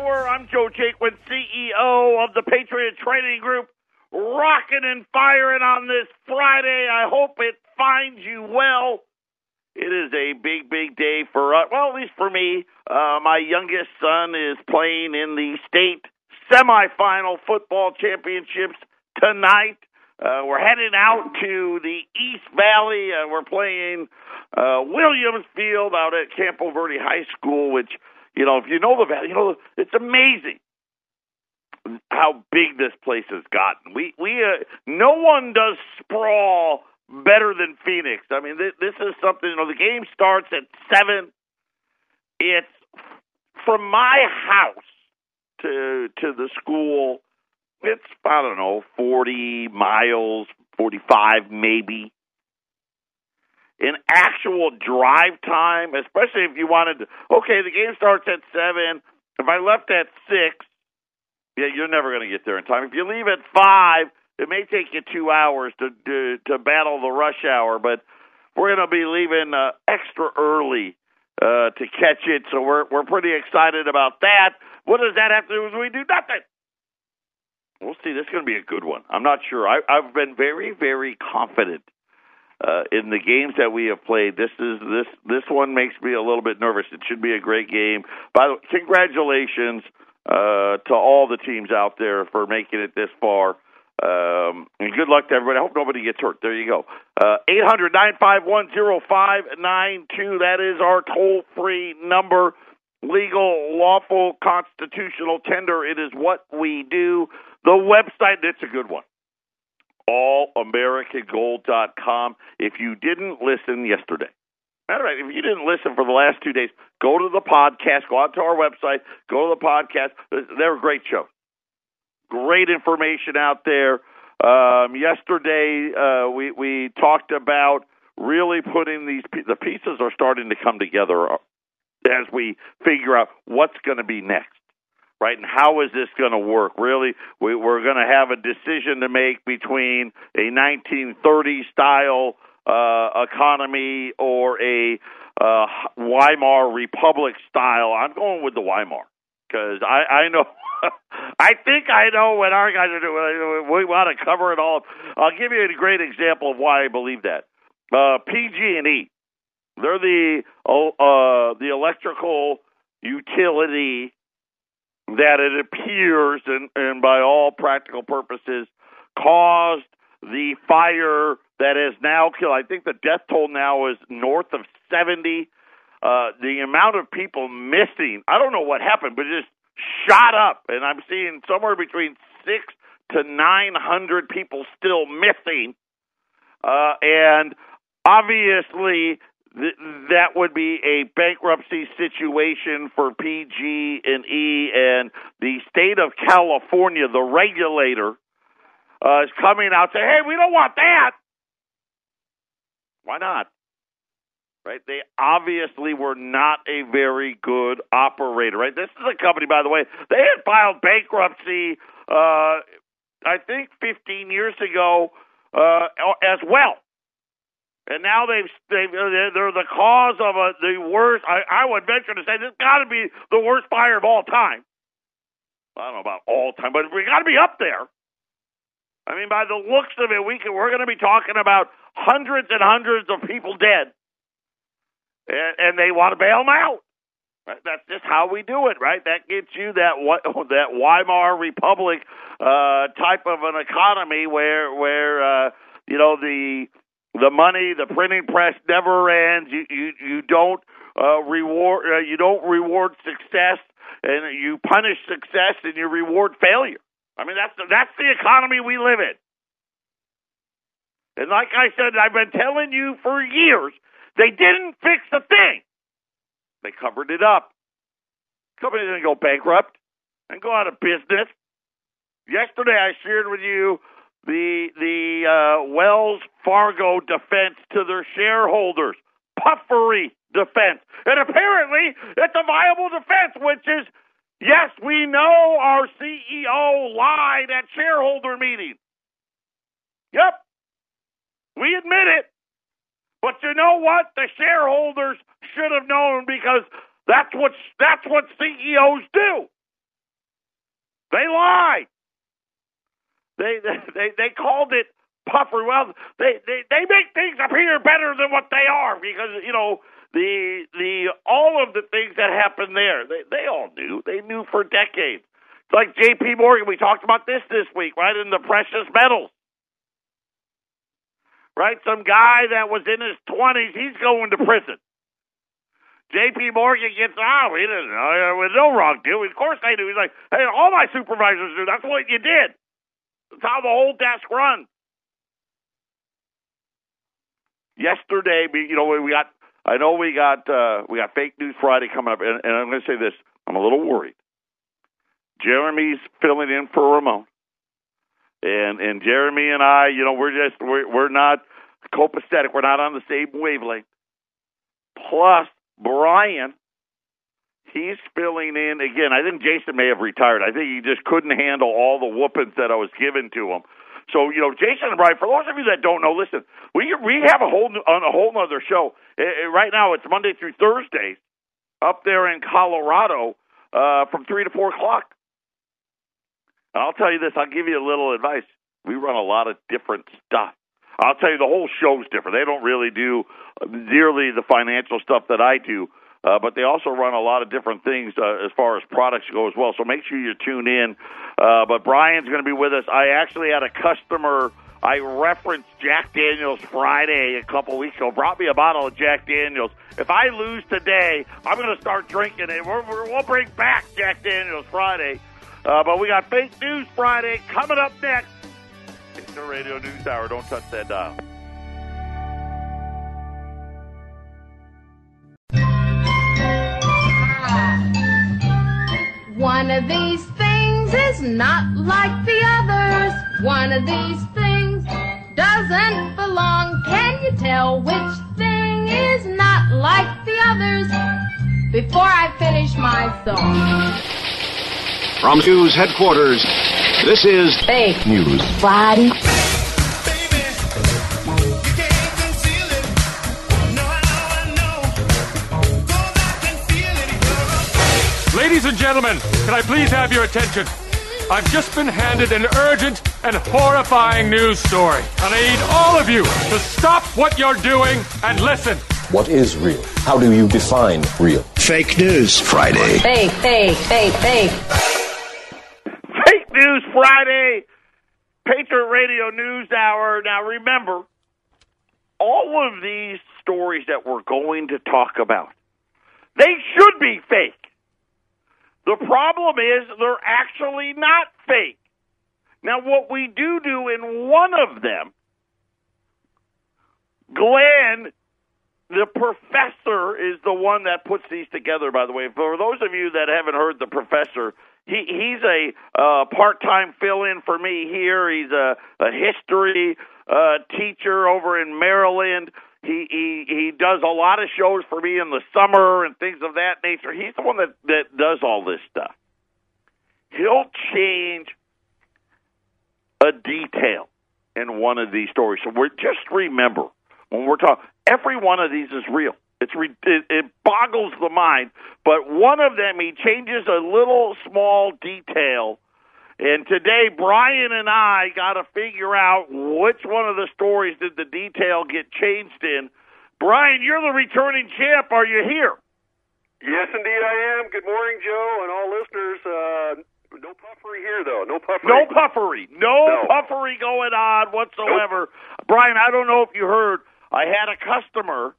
Hour. I'm Joe Jacobson, CEO of the Patriot Trading Group, rocking and firing on this Friday. I hope it finds you well. It is a big, big day for us. Well, at least for me. My youngest son is playing in the state semifinal football championships tonight. We're heading out to the East Valley. We're playing Williams Field out at Campo Verde High School, which, you know, if you know the valley, you know, it's amazing how big this place has gotten. No one does sprawl better than Phoenix. I mean, this is something, you know, the game starts at 7. It's from my house to the school. It's, I don't know, 40 miles, 45 maybe. In actual drive time, especially if you wanted to, okay, the game starts at 7. If I left at 6, yeah, you're never going to get there in time. If you leave at 5, it may take you 2 hours to battle the rush hour, but we're going to be leaving extra early to catch it, so we're pretty excited about that. What does that have to do with we do nothing? We'll see. This is going to be a good one. I'm not sure. I've been very, very confident in the games that we have played. This one makes me a little bit nervous. It should be a great game. By the way, congratulations to all the teams out there for making it this far. And good luck to everybody. I hope nobody gets hurt. There you go. 800-951-0592. That is our toll-free number. Legal, lawful, constitutional tender. It is what we do. The website, it's a good one. allamericangold.com. If you didn't listen yesterday, matter of fact, if you didn't listen for the last 2 days, go to the podcast, go out to our website, go to the podcast. They're a great show. Great information out there. Yesterday, we talked about really putting the pieces are starting to come together as we figure out what's going to be next, right? And how is this going to work? Really, we're going to have a decision to make between a 1930s-style economy or a Weimar Republic style. I'm going with the Weimar because I know. I think I know what our guys are doing. We want to cover it all. I'll give you a great example of why I believe that. PG&E. They're the electrical utility that it appears, and by all practical purposes, caused the fire that has now killed. I think the death toll now is north of 70. The amount of people missing, I don't know what happened, but it just shot up. And I'm seeing somewhere between 600 to 900 people still missing. And obviously, that would be a bankruptcy situation for PG&E, and the state of California, the regulator, is coming out saying, hey, we don't want that. Why not? Right? They obviously were not a very good operator. Right? This is a company, by the way, they had filed bankruptcy, I think, 15 years ago as well. And now they're the cause of the worst. I would venture to say this got to be the worst fire of all time. I don't know about all time, but we got to be up there. I mean, by the looks of it, we're going to be talking about hundreds and hundreds of people dead, and they want to bail them out. Right? That's just how we do it, right? That gets you that Weimar Republic type of an economy where you know the money, the printing press never ends. You don't reward success, and you punish success, and you reward failure. I mean, that's the economy we live in. And like I said, I've been telling you for years, they didn't fix the thing. They covered it up. Company didn't go bankrupt and go out of business. Yesterday, I shared with you the Wells Fargo defense to their shareholders, puffery defense. And apparently, it's a viable defense, which is, yes, we know our CEO lied at shareholder meeting. Yep, we admit it. But you know what? The shareholders should have known because that's what CEOs do. They lied. They called it puffery. Well, they make things appear better than what they are because, you know, the all of the things that happened there, they all knew. They knew for decades. It's like J.P. Morgan. We talked about this week, right, in the precious metals. Right? Some guy that was in his 20s, he's going to prison. J.P. Morgan gets out. He doesn't know. With no wrong deal. Of course they do. He's like, hey, all my supervisors do. That's what you did. That's how the whole desk runs. Yesterday, you know, we got Fake News Friday coming up, and I'm going to say this. I'm a little worried. Jeremy's filling in for Ramon, and Jeremy and I, you know, we're not copacetic. We're not on the same wavelength. Plus, Brian, he's filling in again. I think Jason may have retired. I think he just couldn't handle all the whoopings that I was giving to him. So, you know, Jason and Brian, for those of you that don't know, listen, we have a whole other show. Right now it's Monday through Thursday up there in Colorado from 3 to 4 o'clock. And I'll tell you this. I'll give you a little advice. We run a lot of different stuff. I'll tell you, the whole show's different. They don't really do nearly the financial stuff that I do, but they also run a lot of different things as far as products go as well. So make sure you tune in. But Brian's going to be with us. I actually had a customer. I referenced Jack Daniels Friday a couple weeks ago. Brought me a bottle of Jack Daniels. If I lose today, I'm going to start drinking it. We'll bring back Jack Daniels Friday. But we got Fake News Friday coming up next. It's the Radio News Hour. Don't touch that dial. One of these things is not like the others. One of these things doesn't belong. Can you tell which thing is not like the others? Before I finish my song. From News Headquarters, this is Fake News Friday. Ladies and gentlemen, can I please have your attention? I've just been handed an urgent and horrifying news story, and I need all of you to stop what you're doing and listen. What is real? How do you define real? Fake News Friday. Fake, fake, fake, fake. Fake News Friday, Patriot Radio News Hour. Now remember, all of these stories that we're going to talk about, they should be fake. The problem is they're actually not fake. Now, what we do in one of them, Glenn, the professor, is the one that puts these together, by the way. For those of you that haven't heard the professor, he's a part-time fill-in for me here. He's a history teacher over in Maryland. He does a lot of shows for me in the summer and things of that nature. He's the one that does all this stuff. He'll change a detail in one of these stories. So just remember, when we're talking, every one of these is real. It boggles the mind. But one of them, he changes a little small detail. And today, Brian and I got to figure out which one of the stories did the detail get changed in. Brian, you're the returning champ. Are you here? Yes, indeed I am. Good morning, Joe, and all listeners. No puffery here, though. No puffery. No puffery. No puffery going on whatsoever. Nope. Brian, I don't know if you heard, I had a customer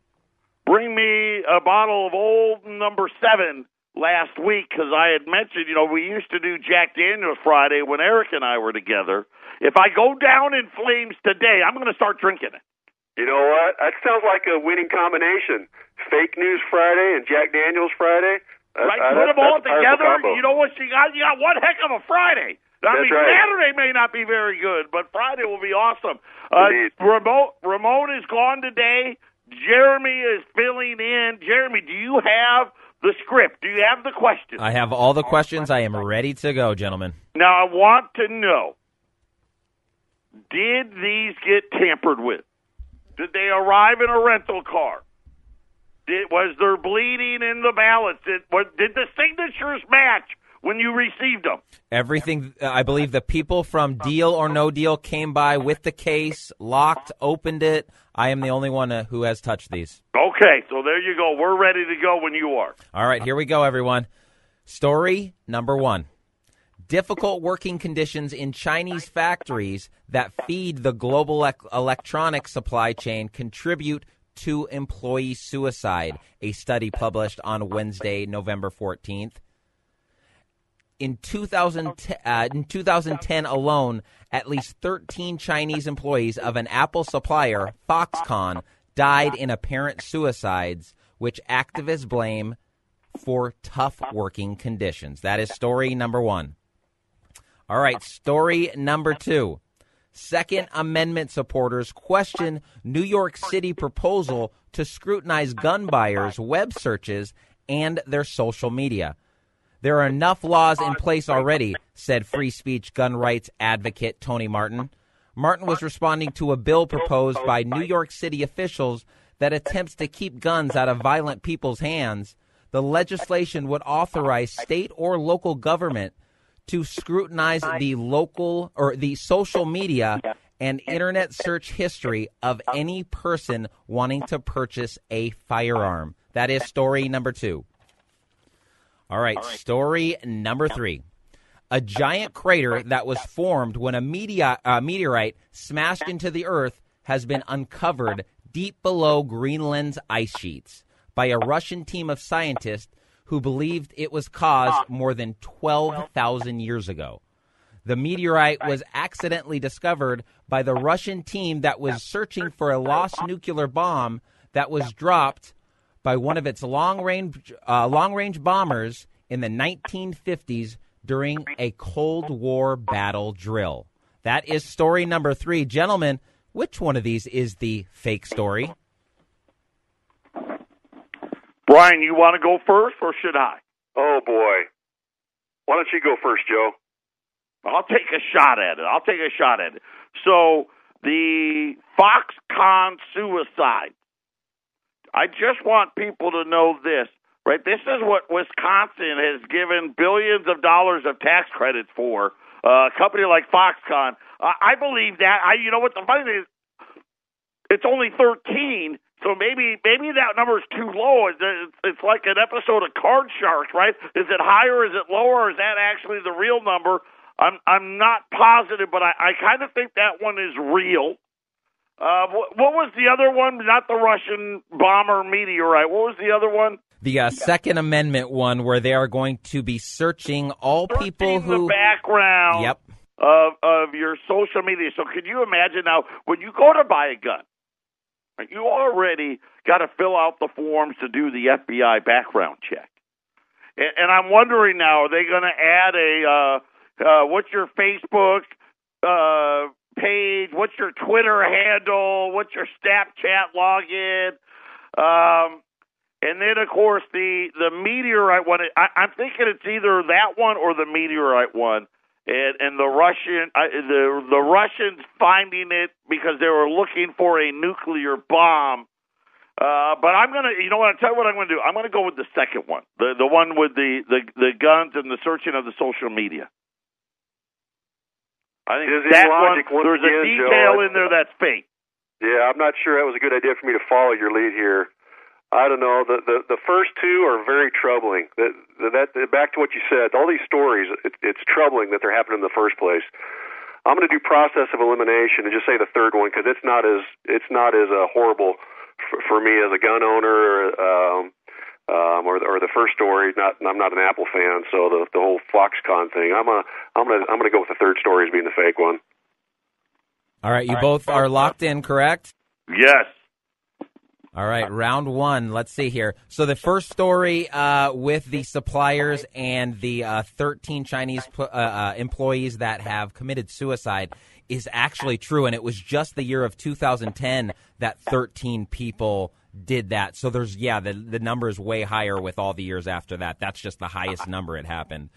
bring me a bottle of old number 7 last week, because I had mentioned, you know, we used to do Jack Daniels Friday when Eric and I were together. If I go down in flames today, I'm going to start drinking it. You know what? That sounds like a winning combination. Fake News Friday and Jack Daniels Friday. Right, put them all together. You know what you got? You got one heck of a Friday. I mean, right. Saturday may not be very good, but Friday will be awesome. Ramon is gone today. Jeremy is filling in. Jeremy, do you have the script? Do you have the questions? I have all the questions. I am ready to go, gentlemen. Now, I want to know, did these get tampered with? Did they arrive in a rental car? Was there bleeding in the ballots? Did the signatures match when you received them. Everything, I believe the people from Deal or No Deal came by with the case, locked, opened it. I am the only one who has touched these. Okay, so there you go. We're ready to go when you are. All right, here we go, everyone. Story number one. Difficult working conditions in Chinese factories that feed the global electronic supply chain contribute to employee suicide, a study published on Wednesday, November 14th. In 2010 alone, at least 13 Chinese employees of an Apple supplier, Foxconn, died in apparent suicides, which activists blame for tough working conditions. That is story number one. All right, story number two. Second Amendment supporters question New York City proposal to scrutinize gun buyers' web searches and their social media. There are enough laws in place already, said free speech gun rights advocate Tony Martin. Martin was responding to a bill proposed by New York City officials that attempts to keep guns out of violent people's hands. The legislation would authorize state or local government to scrutinize the local or the social media and internet search history of any person wanting to purchase a firearm. That is story number two. All right, story number three. A giant crater that was formed when a meteorite smashed into the earth has been uncovered deep below Greenland's ice sheets by a Russian team of scientists who believed it was caused more than 12,000 years ago. The meteorite was accidentally discovered by the Russian team that was searching for a lost nuclear bomb that was dropped by one of its long-range bombers in the 1950s during a Cold War battle drill. That is story number three. Gentlemen, which one of these is the fake story? Brian, you want to go first, or should I? Oh, boy. Why don't you go first, Joe? I'll take a shot at it. So, the Foxconn suicide. I just want people to know this, right? This is what Wisconsin has given billions of dollars of tax credits for, a company like Foxconn. I believe that. You know what the funny thing is? It's only 13. So maybe that number is too low. It's like an episode of Card Sharks, right? Is it higher? Is it lower? Or is that actually the real number? I'm not positive, but I kind of think that one is real. What was the other one? Not the Russian bomber meteorite. What was the other one? The Second Amendment one, where they are going to be searching all people who the background of your social media. So could you imagine now when you go to buy a gun? You already got to fill out the forms to do the FBI background check. And I'm wondering now, are they going to add what's your Facebook page? What's your Twitter handle? What's your Snapchat login? And then, of course, the meteorite one. I'm thinking it's either that one or the meteorite one. And the Russians finding it because they were looking for a nuclear bomb. But I'm gonna, you know what? I'll tell you what I'm gonna do. I'm gonna go with the second one, the one with the guns and the searching of the social media. I think that one. There's a detail in there that's fake. Yeah, I'm not sure that was a good idea for me to follow your lead here. I don't know. The first two are very troubling. Back to what you said, all these stories, it's troubling that they're happening in the first place. I'm going to do process of elimination and just say the third one because it's not as horrible for me as a gun owner or the first story. I'm not an Apple fan, so the whole Foxconn thing. I'm going to go with the third story as being the fake one. All right, both are locked in, correct? Yes. All right, round one. Let's see here. So the first story with the suppliers and the 13 Chinese employees that have committed suicide is actually true, and it was just the year of 2010 that 13 people did that. So there's the number is way higher with all the years after that. That's just the highest number it happened.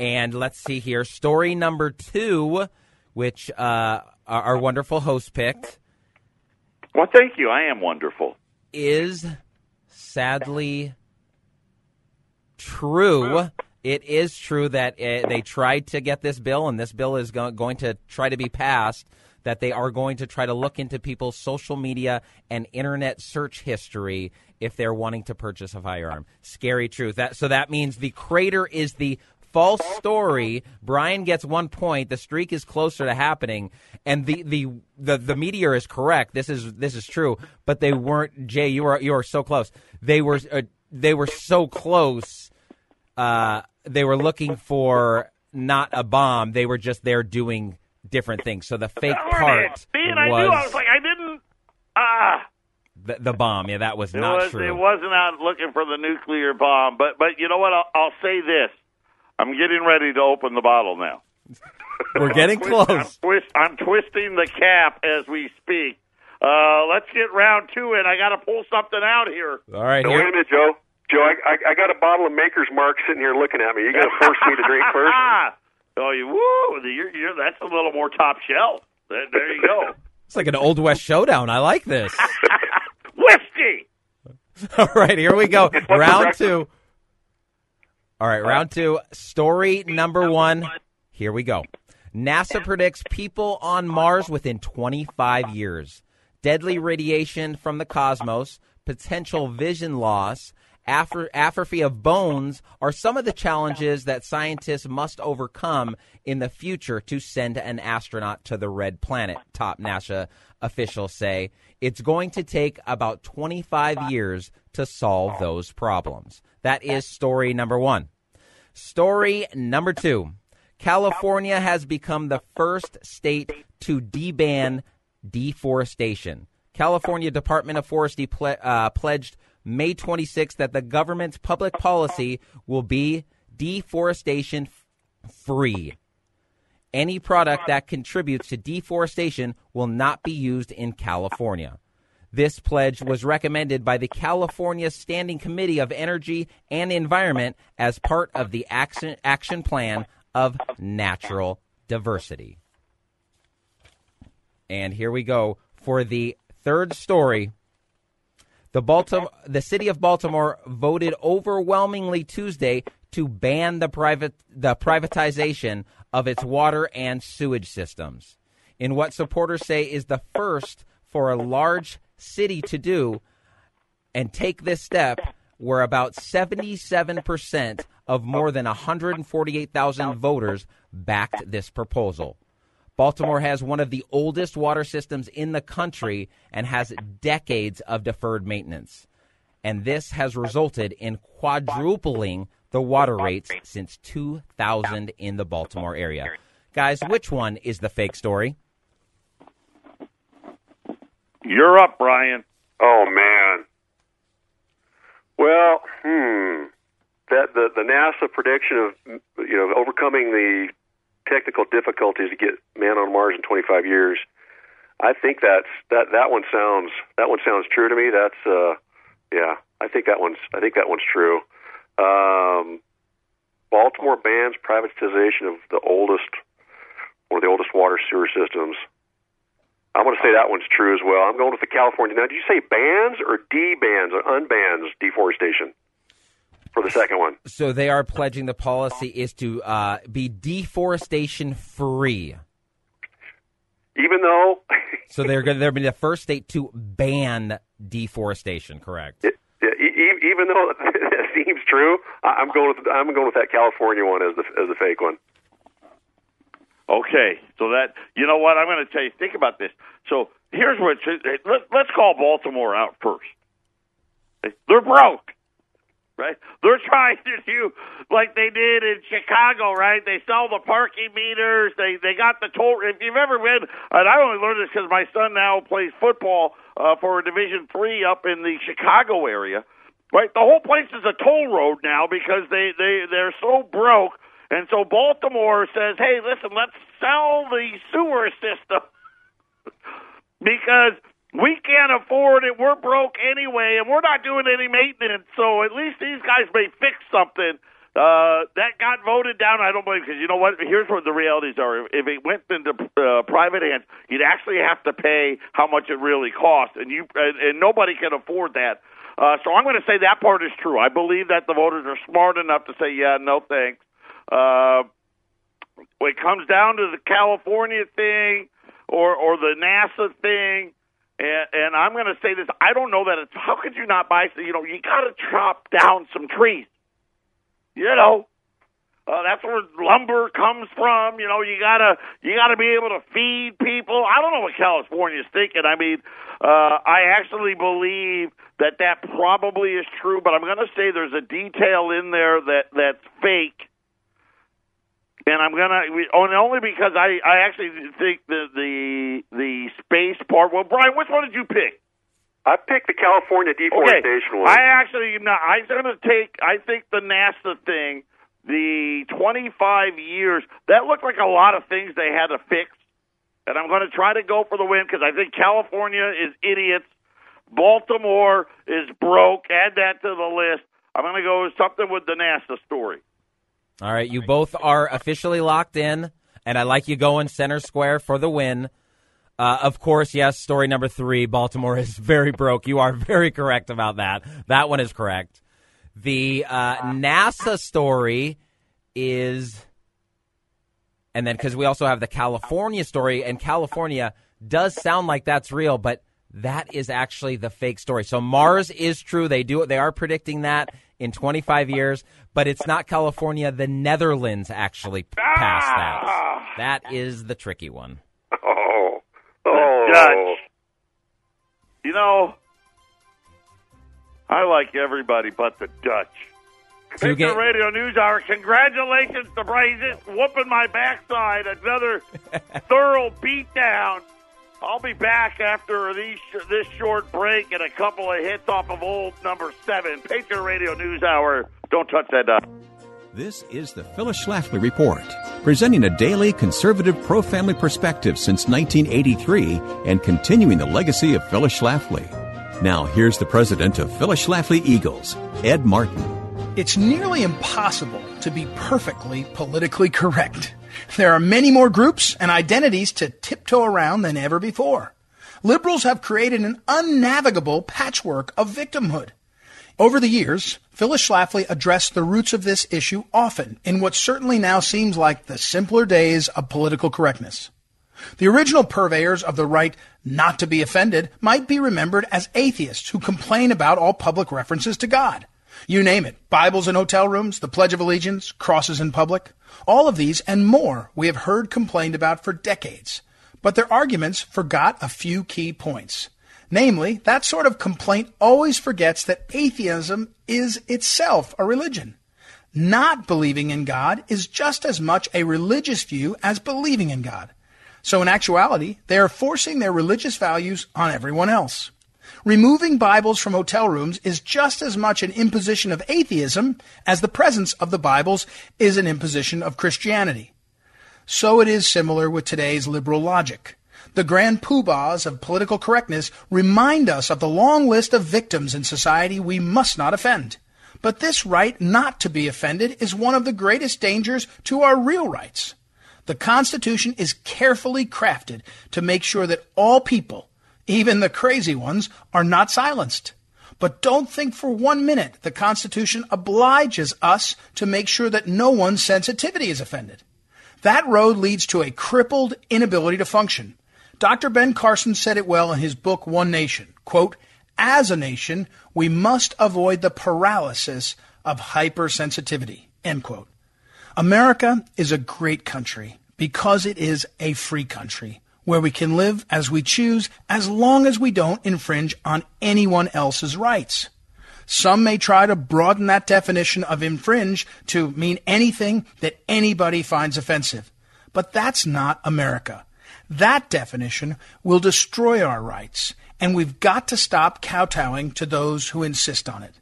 And let's see here. Story number two, which our wonderful host picked. Well, thank you. I am wonderful. Is sadly true, It is true that they tried to get this bill, and this bill is going to try to be passed, that they are going to try to look into people's social media and internet search history if they're wanting to purchase a firearm. Scary truth. So that means the crater is the false story. Brian gets 1 point. The streak is closer to happening, and the meteor is correct. This is true, but they weren't. Jay, you were so close. They were so close. They were looking for not a bomb. They were just there doing different things. So the fake part the bomb. Yeah, that was not true. It wasn't out looking for the nuclear bomb. But you know what? I'll say this. I'm getting ready to open the bottle now. We're getting close. I'm twisting the cap as we speak. Let's get round two in. I got to pull something out here. All right. Wait a minute, Joe. Joe, I got a bottle of Maker's Mark sitting here looking at me. You going to force me to drink first? Oh, that's a little more top shelf. There you go. It's like an Old West showdown. I like this. Whiskey! All right, here we go. Round two. All right, round two. Story number one. Here we go. NASA predicts people on Mars within 25 years. Deadly radiation from the cosmos, potential vision loss, atrophy of bones are some of the challenges that scientists must overcome in the future to send an astronaut to the red planet, top NASA officials say. It's going to take about 25 years to solve those problems. That is story number one. Story number two. California has become the first state to deban deforestation. California Department of Forestry pledged May 26 that the government's public policy will be deforestation free. Any product that contributes to deforestation will not be used in California. This pledge was recommended by the California Standing Committee of Energy and Environment as part of the action plan of natural diversity. And here we go for the third story. The city of Baltimore voted overwhelmingly Tuesday to ban the privatization of its water and sewage systems, in what supporters say is the first for a large city to do and take this step, where about 77% of more than 148,000 voters backed this proposal. Baltimore has one of the oldest water systems in the country and has decades of deferred maintenance. And this has resulted in quadrupling the water rates since 2000 in the Baltimore area. Guys, which one is the fake story? You're up, Brian. Oh, man. Well, that the NASA prediction of overcoming the technical difficulties to get man on Mars in 25 years. I think that one sounds true to me. That's I think that one's true. Baltimore bans privatization of one of the oldest water sewer systems. I'm going to say that one's true as well. I'm going with the California. Now, did you say bans or debans or unbans deforestation? For the second one. So they are pledging the policy is to be deforestation free. Even though. So they're going to be the first state to ban deforestation, correct? Even though it seems true, I'm going with that California one as the fake one. Okay, so that, you know what, I'm going to tell you, think about this. So here's what, let's call Baltimore out first. They're broke. Right? They're trying to do like they did in Chicago, right? They sell the parking meters. They got the toll. If you've ever been, and I only learned this because my son now plays football for Division III up in the Chicago area, right? The whole place is a toll road now because they're so broke. And so Baltimore says, hey, listen, let's sell the sewer system because we can't afford it. We're broke anyway, and we're not doing any maintenance, so at least these guys may fix something. That got voted down, I don't believe, because you know what? Here's what the realities are. If it went into private hands, you'd actually have to pay how much it really costs, and nobody can afford that. So I'm going to say that part is true. I believe that the voters are smart enough to say, yeah, no thanks. When it comes down to the California thing or the NASA thing, and I'm going to say this, I don't know that it's, how could you not buy, you know, you got to chop down some trees. You know, that's where lumber comes from. You know, you gotta be able to feed people. I don't know what California's thinking. I mean, I actually believe that probably is true, but I'm going to say there's a detail in there that's fake. And I'm only because I actually think the space part. Well, Brian, which one did you pick? I picked the California deforestation one. I think the NASA thing, the 25 years, that looked like a lot of things they had to fix. And I'm going to try to go for the win because I think California is idiots. Baltimore is broke. Add that to the list. I'm going to go with something with the NASA story. All right, you both are officially locked in, and I like you going center square for the win. Of course, yes, story number 3, Baltimore is very broke. You are very correct about that. That one is correct. The NASA story is, and then because we also have the California story, and California does sound like that's real, but that is actually the fake story. So Mars is true. They are predicting that in 25 years, but it's not California. The Netherlands actually passed that. That is the tricky one. Oh. Judge. You know, I like everybody but the Dutch. Patriot Radio News Hour, congratulations to Bryce. He's whooping my backside. Another thorough beatdown. I'll be back after this short break and a couple of hits off of old number 7. Patriot Radio News Hour. Don't touch that dial. This is the Phyllis Schlafly Report, presenting a daily conservative pro-family perspective since 1983 and continuing the legacy of Phyllis Schlafly. Now here's the president of Phyllis Schlafly Eagles, Ed Martin. It's nearly impossible to be perfectly politically correct. There are many more groups and identities to tiptoe around than ever before. Liberals have created an unnavigable patchwork of victimhood. Over the years, Phyllis Schlafly addressed the roots of this issue often in what certainly now seems like the simpler days of political correctness. The original purveyors of the right not to be offended might be remembered as atheists who complain about all public references to God. You name it, Bibles in hotel rooms, the Pledge of Allegiance, crosses in public. All of these and more we have heard complained about for decades. But their arguments forgot a few key points. Namely, that sort of complaint always forgets that atheism is itself a religion. Not believing in God is just as much a religious view as believing in God. So in actuality, they are forcing their religious values on everyone else. Removing Bibles from hotel rooms is just as much an imposition of atheism as the presence of the Bibles is an imposition of Christianity. So it is similar with today's liberal logic. The grand poobahs of political correctness remind us of the long list of victims in society we must not offend. But this right not to be offended is one of the greatest dangers to our real rights. The Constitution is carefully crafted to make sure that all people, even the crazy ones, are not silenced. But don't think for one minute the Constitution obliges us to make sure that no one's sensitivity is offended. That road leads to a crippled inability to function. Dr. Ben Carson said it well in his book, One Nation. Quote, "As a nation, we must avoid the paralysis of hypersensitivity." End quote. America is a great country because it is a free country, where we can live as we choose as long as we don't infringe on anyone else's rights. Some may try to broaden that definition of infringe to mean anything that anybody finds offensive. But that's not America. That definition will destroy our rights, and we've got to stop kowtowing to those who insist on it.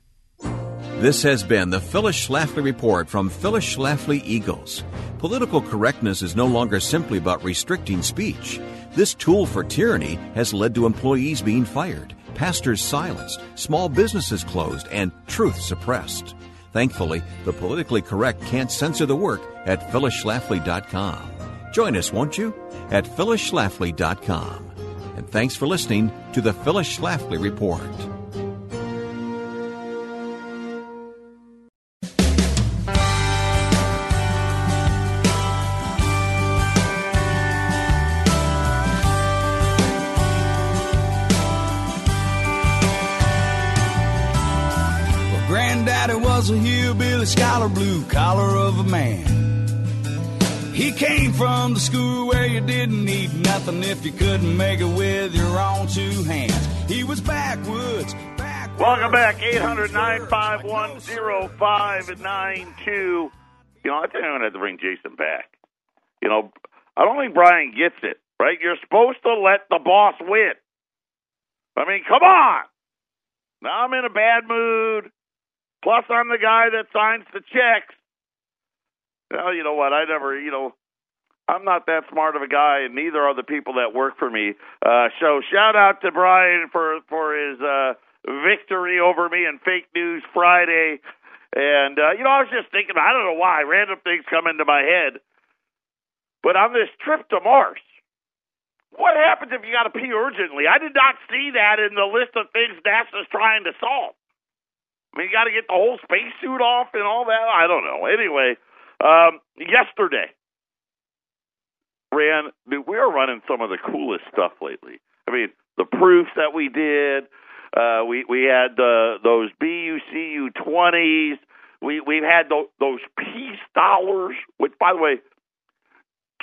This has been the Phyllis Schlafly Report from Phyllis Schlafly Eagles. Political correctness is no longer simply about restricting speech. This tool for tyranny has led to employees being fired, pastors silenced, small businesses closed, and truth suppressed. Thankfully, the politically correct can't censor the work at PhyllisSchlafly.com. Join us, won't you, at PhyllisSchlafly.com. And thanks for listening to the Phyllis Schlafly Report. was a hillbilly scholar, blue collar of a man. He came from the school where you didn't need nothing if you couldn't make it with your own two hands. He was backwoods. Welcome back, 800-951-0592. You know, I think I'm going to have to bring Jason back. You know, I don't think Brian gets it, right? You're supposed to let the boss win. I mean, come on. Now I'm in a bad mood. Plus, I'm the guy that signs the checks. Well, you know what? I'm not that smart of a guy, and neither are the people that work for me. So shout out to Brian for his victory over me in Fake News Friday. And, I was just thinking, I don't know why, random things come into my head. But on this trip to Mars, what happens if you got to pee urgently? I did not see that in the list of things NASA's trying to solve. I mean, you got to get the whole spacesuit off and all that. I don't know. Anyway, yesterday, we're running some of the coolest stuff lately. I mean, the proofs that we did. We had those BUCU 20s. We've had those peace dollars, which, by the way,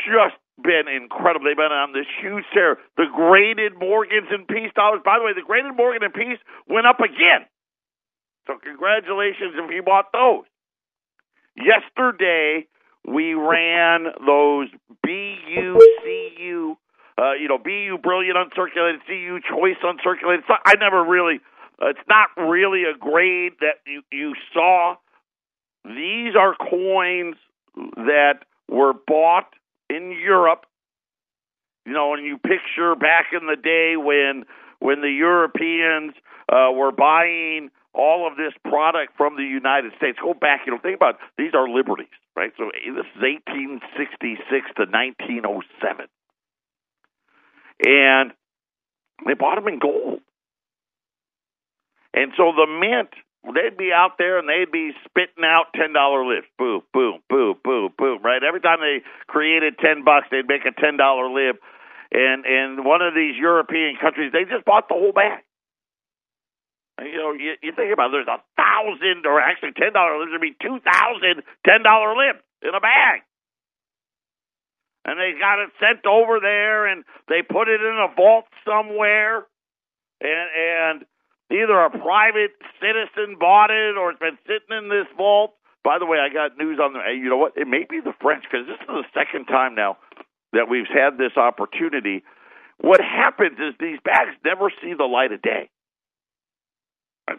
just been incredible. They've been on this huge tear. The graded Morgans and peace dollars. By the way, the graded Morgan and peace went up again. So congratulations if you bought those. Yesterday, we ran those BUCU BU Brilliant Uncirculated, CU Choice Uncirculated. I never really, it's not really a grade that you saw. These are coins that were bought in Europe. You know, and you picture back in the day when the Europeans were buying all of this product from the United States. Go back, think about it. These are liberties, right? So this is 1866 to 1907. And they bought them in gold. And so the mint, they'd be out there and they'd be spitting out $10 lips. Boom, boom, boom, boom, boom, right? Every time they created $10, they'd make a $10 lip. And one of these European countries, they just bought the whole bag. And, you think about it, there's 1,000, or actually $10 lips, there'd be 2,000 $10 lips in a bag. And they got it sent over there, and they put it in a vault somewhere. And either a private citizen bought it, or it's been sitting in this vault. By the way, I got news on the. You know what? It may be the French, because this is the second time now that we've had this opportunity. What happens is these bags never see the light of day.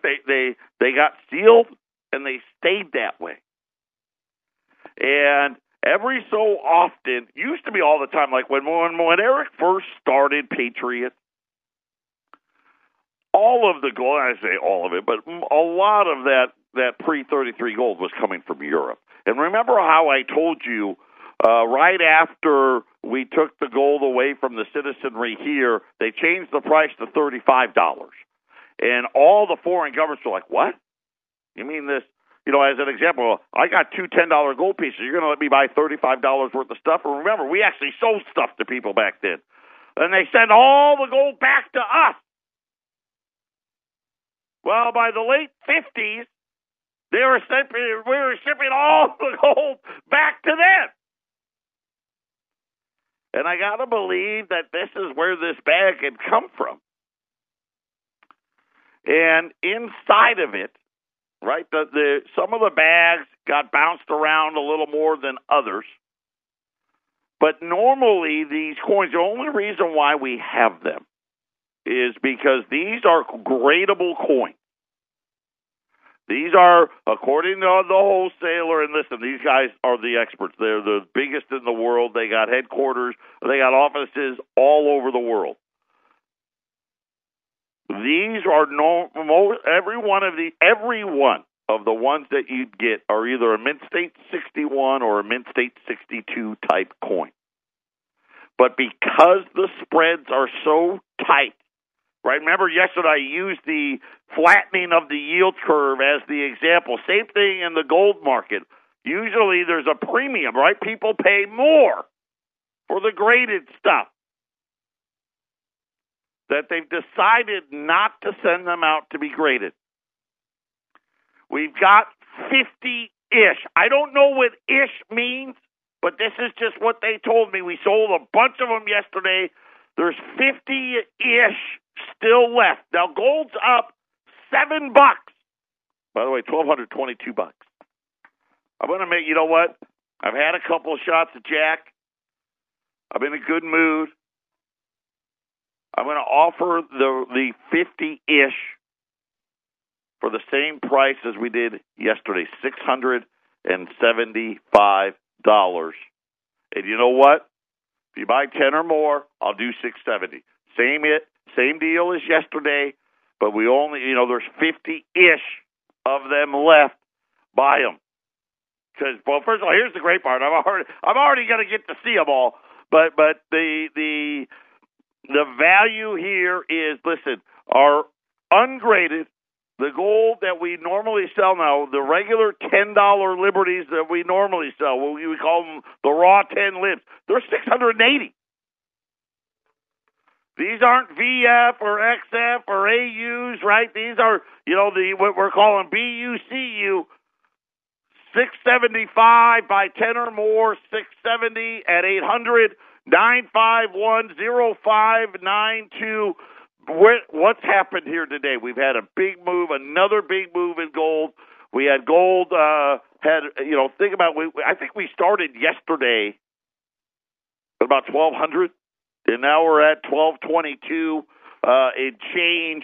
They got sealed, and they stayed that way. And every so often, used to be all the time, like when Eric first started Patriot, all of the gold, I say all of it, but a lot of that pre-33 gold was coming from Europe. And remember how I told you, right after we took the gold away from the citizenry here, they changed the price to $35. And all the foreign governments were like, what? You mean this? As an example, I got two $10 gold pieces. You're going to let me buy $35 worth of stuff? And remember, we actually sold stuff to people back then. And they sent all the gold back to us. Well, by the late 50s, we were shipping all the gold back to them. And I got to believe that this is where this bag had come from. And inside of it, right, some of the bags got bounced around a little more than others. But normally these coins, the only reason why we have them is because these are gradable coins. These are, according to the wholesaler, and listen, these guys are the experts. They're the biggest in the world. They got headquarters. They got offices all over the world. These are every one of the ones that you'd get are either a Mint State 61 or a Mint State 62 type coin. But because the spreads are so tight, right? Remember yesterday I used the flattening of the yield curve as the example. Same thing in the gold market. Usually there's a premium, right? People pay more for the graded stuff. That they've decided not to send them out to be graded. We've got 50-ish. I don't know what ish means, but this is just what they told me. We sold a bunch of them yesterday. There's 50-ish still left. Now, gold's up $7. By the way, $1,222. I'm going to make, you know what? I've had a couple of shots of Jack. I'm in a good mood. I'm going to offer the 50-ish for the same price as we did yesterday, $675. And you know what? If you buy 10 or more, I'll do $670. Same deal as yesterday, but we only, you know, there's 50-ish of them left. Buy them. Because, well, first of all, here's the great part. I'm already going to get to see them all. But the value here is, listen, our ungraded, the gold that we normally sell now, the regular $10 Liberties that we normally sell, we call them the raw 10 libs, they're $680. These aren't VF or XF or AUs, right? These are, you know, what we're calling BUCU. $675 by 10 or more, $670 at 800-951-0592. What's happened here today? We've had a big move, another big move in gold. We had gold, think about it. I think we started yesterday at about 1,200, and now we're at 1,222 in change,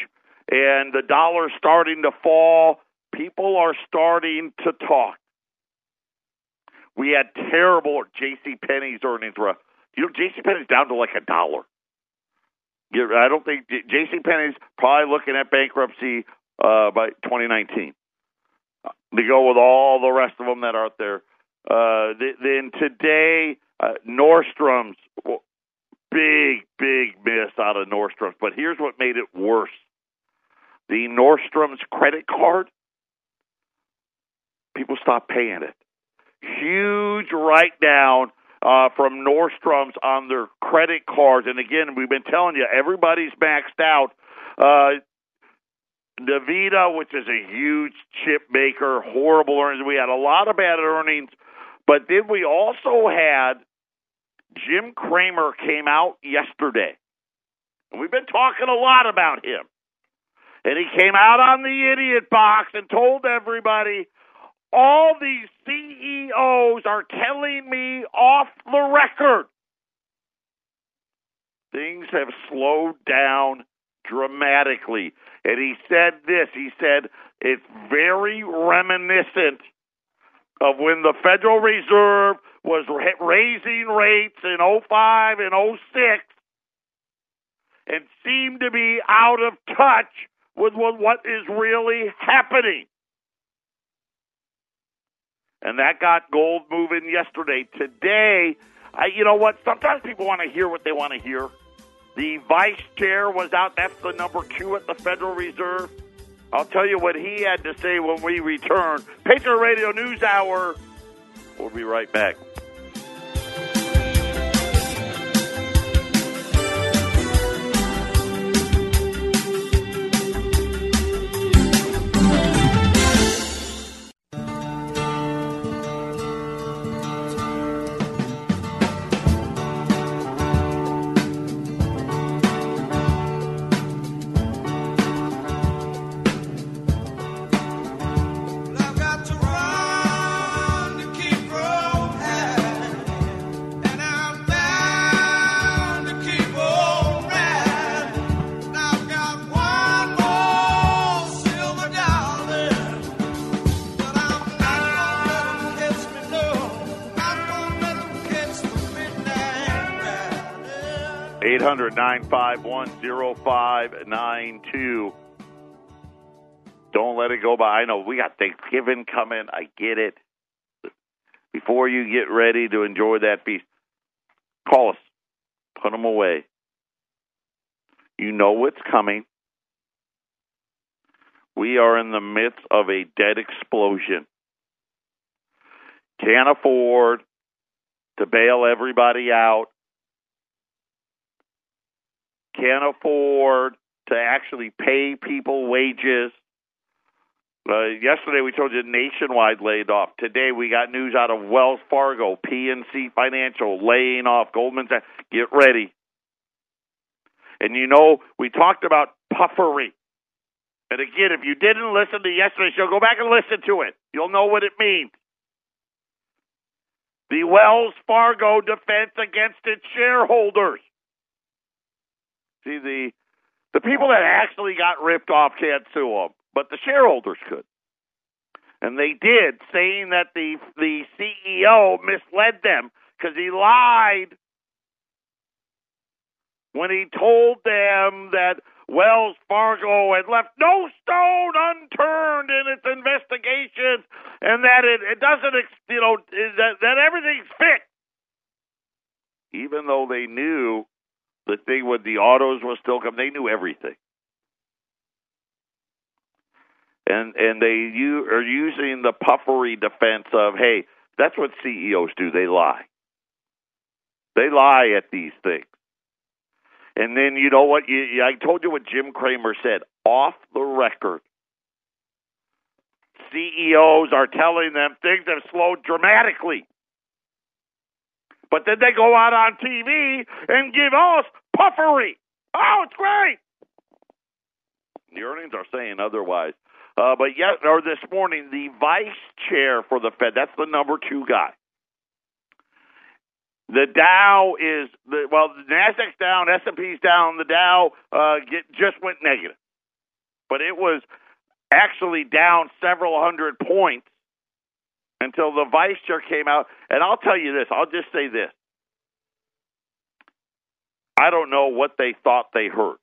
and the dollar's starting to fall. People are starting to talk. We had terrible JCPenney's earnings. You know, JCPenney's down to like $1. I don't think JCPenney's probably looking at bankruptcy by 2019. To go with all the rest of them that are out there. Then today, Nordstrom's, big miss out of Nordstrom's. But here's what made it worse. The Nordstrom's credit card, people stopped paying it. Huge write-down from Nordstrom's on their credit cards. And again, we've been telling you, everybody's maxed out. Nvidia, which is a huge chip maker, horrible earnings. We had a lot of bad earnings. But then we also had Jim Cramer came out yesterday. And we've been talking a lot about him. And he came out on the idiot box and told everybody, all these CEOs are telling me off the record things have slowed down dramatically. And he said this. He said, it's very reminiscent of when the Federal Reserve was raising rates in 2005 and 2006 and seemed to be out of touch with what is really happening. And that got gold moving yesterday. Today, you know what? Sometimes people want to hear what they want to hear. The vice chair was out. That's the number 2 at the Federal Reserve. I'll tell you what he had to say when we return. Patriot Radio News Hour. We'll be right back. $800-951-0592. Don't let it go by. I know we got Thanksgiving coming. I get it. Before you get ready to enjoy that feast, call us. Put them away. You know what's coming. We are in the midst of a debt explosion. Can't afford to bail everybody out. Can't afford to actually pay people wages. Yesterday we told you nationwide laid off. Today we got news out of Wells Fargo, PNC Financial laying off, Goldman Sachs. Get ready. And you know, we talked about puffery. And again, if you didn't listen to yesterday's show, go back and listen to it. You'll know what it means. The Wells Fargo defense against its shareholders. See, the people that actually got ripped off can't sue them, but the shareholders could. And they did, saying that the CEO misled them because he lied when he told them that Wells Fargo had left no stone unturned in its investigations, and that it doesn't, you know, that everything's fixed. Even though they knew the thing with the autos was still coming, they knew everything. And they are using the puffery defense of, hey, that's what CEOs do. They lie. They lie at these things. And then, you know what, I told you what Jim Cramer said, off the record. CEOs are telling them things have slowed dramatically. But then they go out on TV and give us puffery. Oh, it's great. The earnings are saying otherwise. But this morning, the vice chair for the Fed, that's the number two guy. The Dow is, the NASDAQ's down, S&P's down, the Dow just went negative. But it was actually down several hundred points until the vice chair came out. And I'll tell you this, I'll just say this. I don't know what they thought they heard.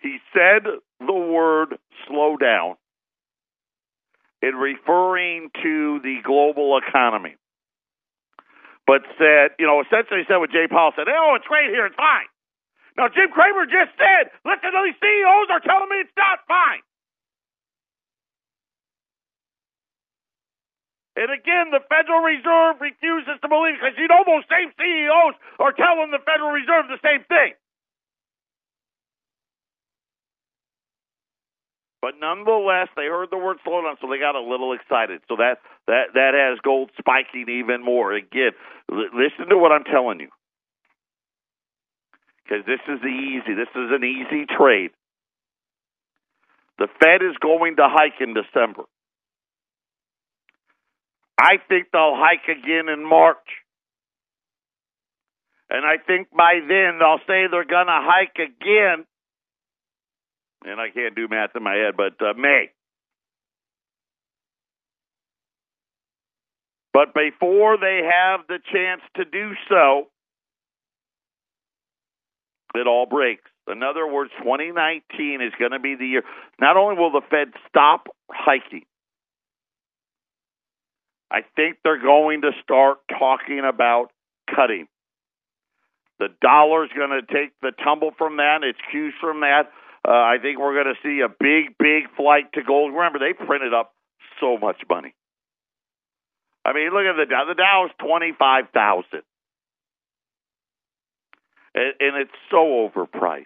He said the word slow down in referring to the global economy. But said, you know, essentially said what Jay Powell said, oh, it's great here, it's fine. Now, Jim Cramer just said, listen, these CEOs are telling me it's not fine. And again, the Federal Reserve refuses to believe because you know those same CEOs are telling the Federal Reserve the same thing. But nonetheless, they heard the word slowdown, so they got a little excited. So that has gold spiking even more. Again, listen to what I'm telling you. Because this is an easy trade. The Fed is going to hike in December. I think they'll hike again in March. And I think by then they'll say they're going to hike again. And I can't do math in my head, but May. But before they have the chance to do so, it all breaks. In other words, 2019 is going to be the year. Not only will the Fed stop hiking, I think they're going to start talking about cutting. The dollar's going to take the tumble from that. It's cues from that. I think we're going to see a big, big flight to gold. Remember, they printed up so much money. I mean, look at the Dow. The Dow is 25,000. And it's so overpriced.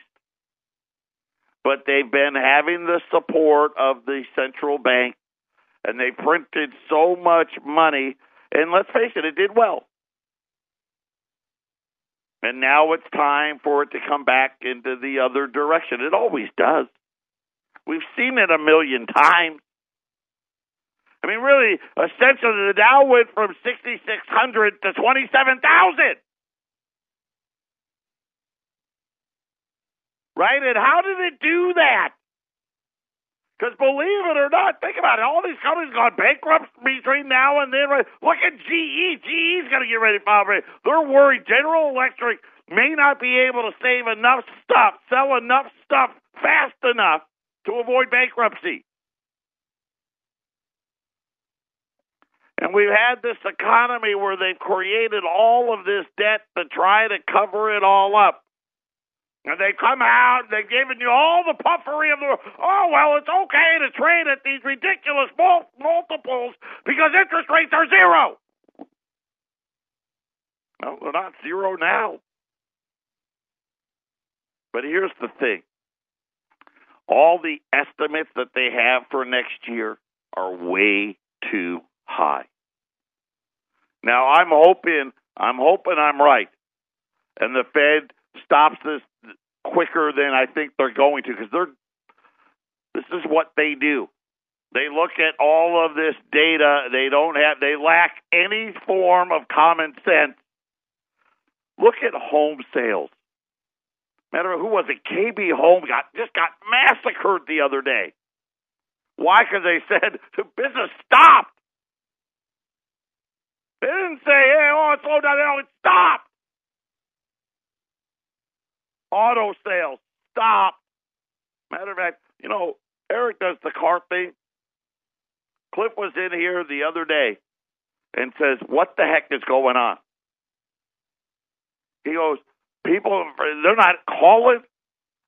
But they've been having the support of the central bank, and they printed so much money. And let's face it, it did well. And now it's time for it to come back into the other direction. It always does. We've seen it a million times. I mean, really, essentially, the Dow went from 6,600 to 27,000. Right? And how did it do that? Because believe it or not, think about it. All these companies have gone bankrupt between now and then. Look at GE. GE's going to get ready to file. They're worried General Electric may not be able to save enough stuff, sell enough stuff fast enough to avoid bankruptcy. And we've had this economy where they've created all of this debt to try to cover it all up. And they come out, they've given you all the puffery of the world. Oh, well, it's okay to trade at these ridiculous multiples because interest rates are zero. Well, they're not zero now. But here's the thing. all the estimates that they have for next year are way too high. Now, I'm hoping I'm right, and the Fed stops this quicker than I think they're going to, because this is what they do. They look at all of this data. They lack any form of common sense. Look at home sales. Matter of fact, who was it? KB Home just got massacred the other day. Why? Because they said the business stopped. They didn't say, hey, oh, it slowed down. No, it stopped. Auto sales stopped. Matter of fact, you know, Eric does the car thing. Cliff was in here the other day and says, what the heck is going on? He goes, people, they're not calling.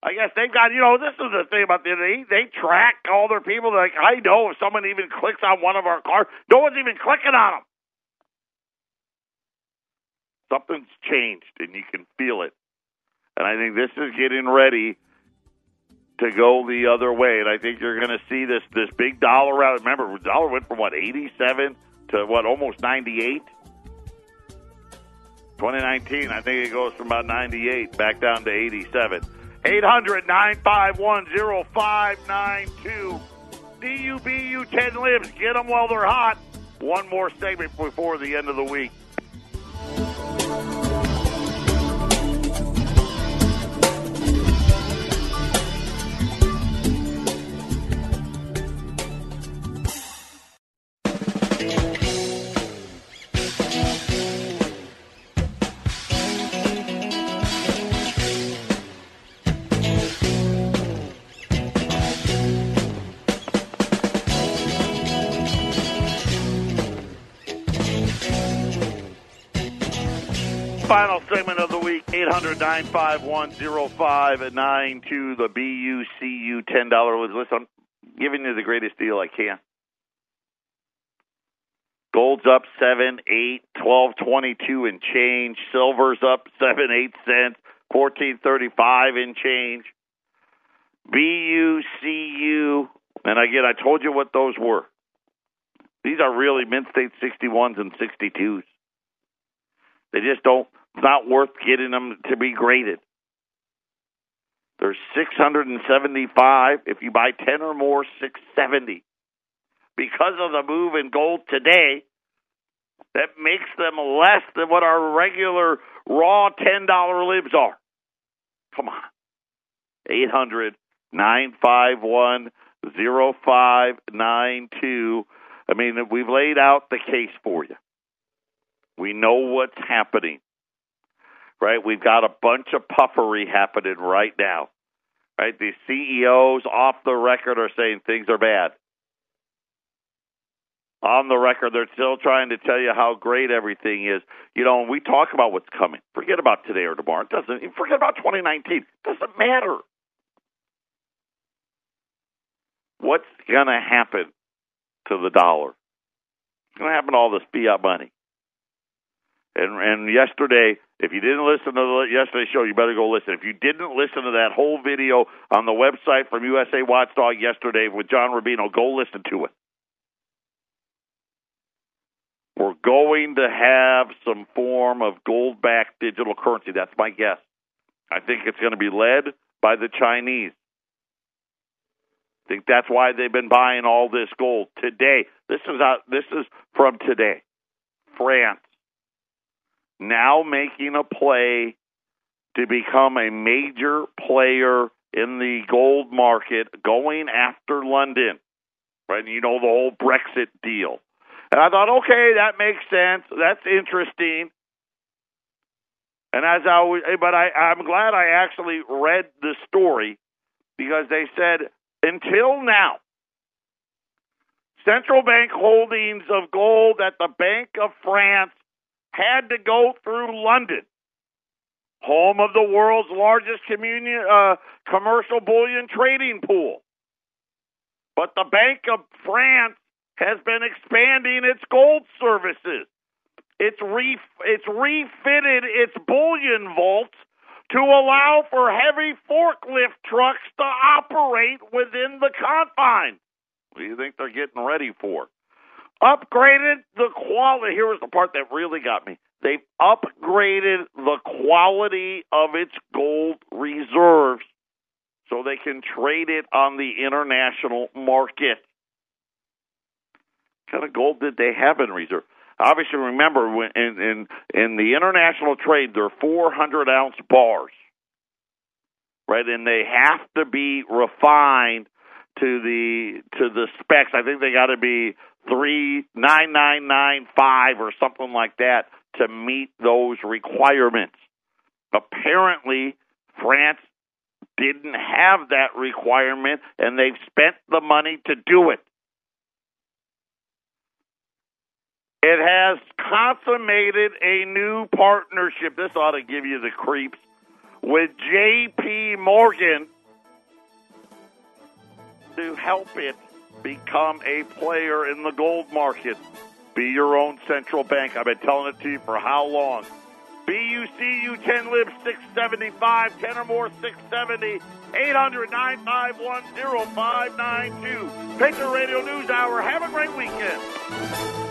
I guess they've got, you know, this is the thing about the internet. They track all their people. They're like, I know if someone even clicks on one of our cars, no one's even clicking on them. Something's changed, and you can feel it. And I think this is getting ready to go the other way. And I think you're going to see this big dollar rally. Remember, the dollar went from, 87 to, almost 98? 2019, I think it goes from about 98 back down to 87. 800-951-0592. DUBU 10 lives. Get them while they're hot. One more segment before the end of the week. Final segment of the week, 800-951-0592, the BUCU $10 list. I'm giving you the greatest deal I can. Gold's up 7, 8, 12, 22 and change. Silver's up 7, 8 cents, 14.35 and change. BUCU, and again, I told you what those were. These are really mint state 61s and 62s. They just don't. It's not worth getting them to be graded. There's 675 if you buy 10 or more, 670. Because of the move in gold today, that makes them less than what our regular raw $10 libs are. Come on. 800-951-0592. I mean, we've laid out the case for you. We know what's happening. Right, we've got a bunch of puffery happening right now. Right, these CEOs off the record are saying things are bad. On the record, they're still trying to tell you how great everything is. You know, when we talk about what's coming, forget about today or tomorrow. It doesn't forget about 2019. It doesn't matter. What's going to happen to the dollar? What's going to happen to all this fiat money? And yesterday, if you didn't listen to yesterday's show, you better go listen. If you didn't listen to that whole video on the website from USA Watchdog yesterday with John Rubino, go listen to it. We're going to have some form of gold-backed digital currency. That's my guess. I think it's going to be led by the Chinese. I think that's why they've been buying all this gold today. This is from today. France. Now making a play to become a major player in the gold market, going after London, right? You know, the whole Brexit deal. And I thought, okay, that makes sense. That's interesting. And I'm glad I actually read the story, because they said, until now, central bank holdings of gold at the Bank of France had to go through London, home of the world's largest commercial bullion trading pool. But the Bank of France has been expanding its gold services. It's refitted its bullion vaults to allow for heavy forklift trucks to operate within the confine. What do you think they're getting ready for? Upgraded the quality. Here was the part that really got me. They've upgraded the quality of its gold reserves so they can trade it on the international market. What kind of gold did they have in reserve? Obviously, remember, when in the international trade, they're 400-ounce bars, right? And they have to be refined to the specs. I think they got to be 3.9995 or something like that to meet those requirements. Apparently, France didn't have that requirement, and they've spent the money to do it. It has consummated a new partnership. This ought to give you the creeps. With J.P. Morgan to help it become a player in the gold market. Be your own central bank. I've been telling it to you for how long? BUCU 10 Lib 675, 10 or more 670, 800-951-0592. Patriot Radio News Hour. Have a great weekend.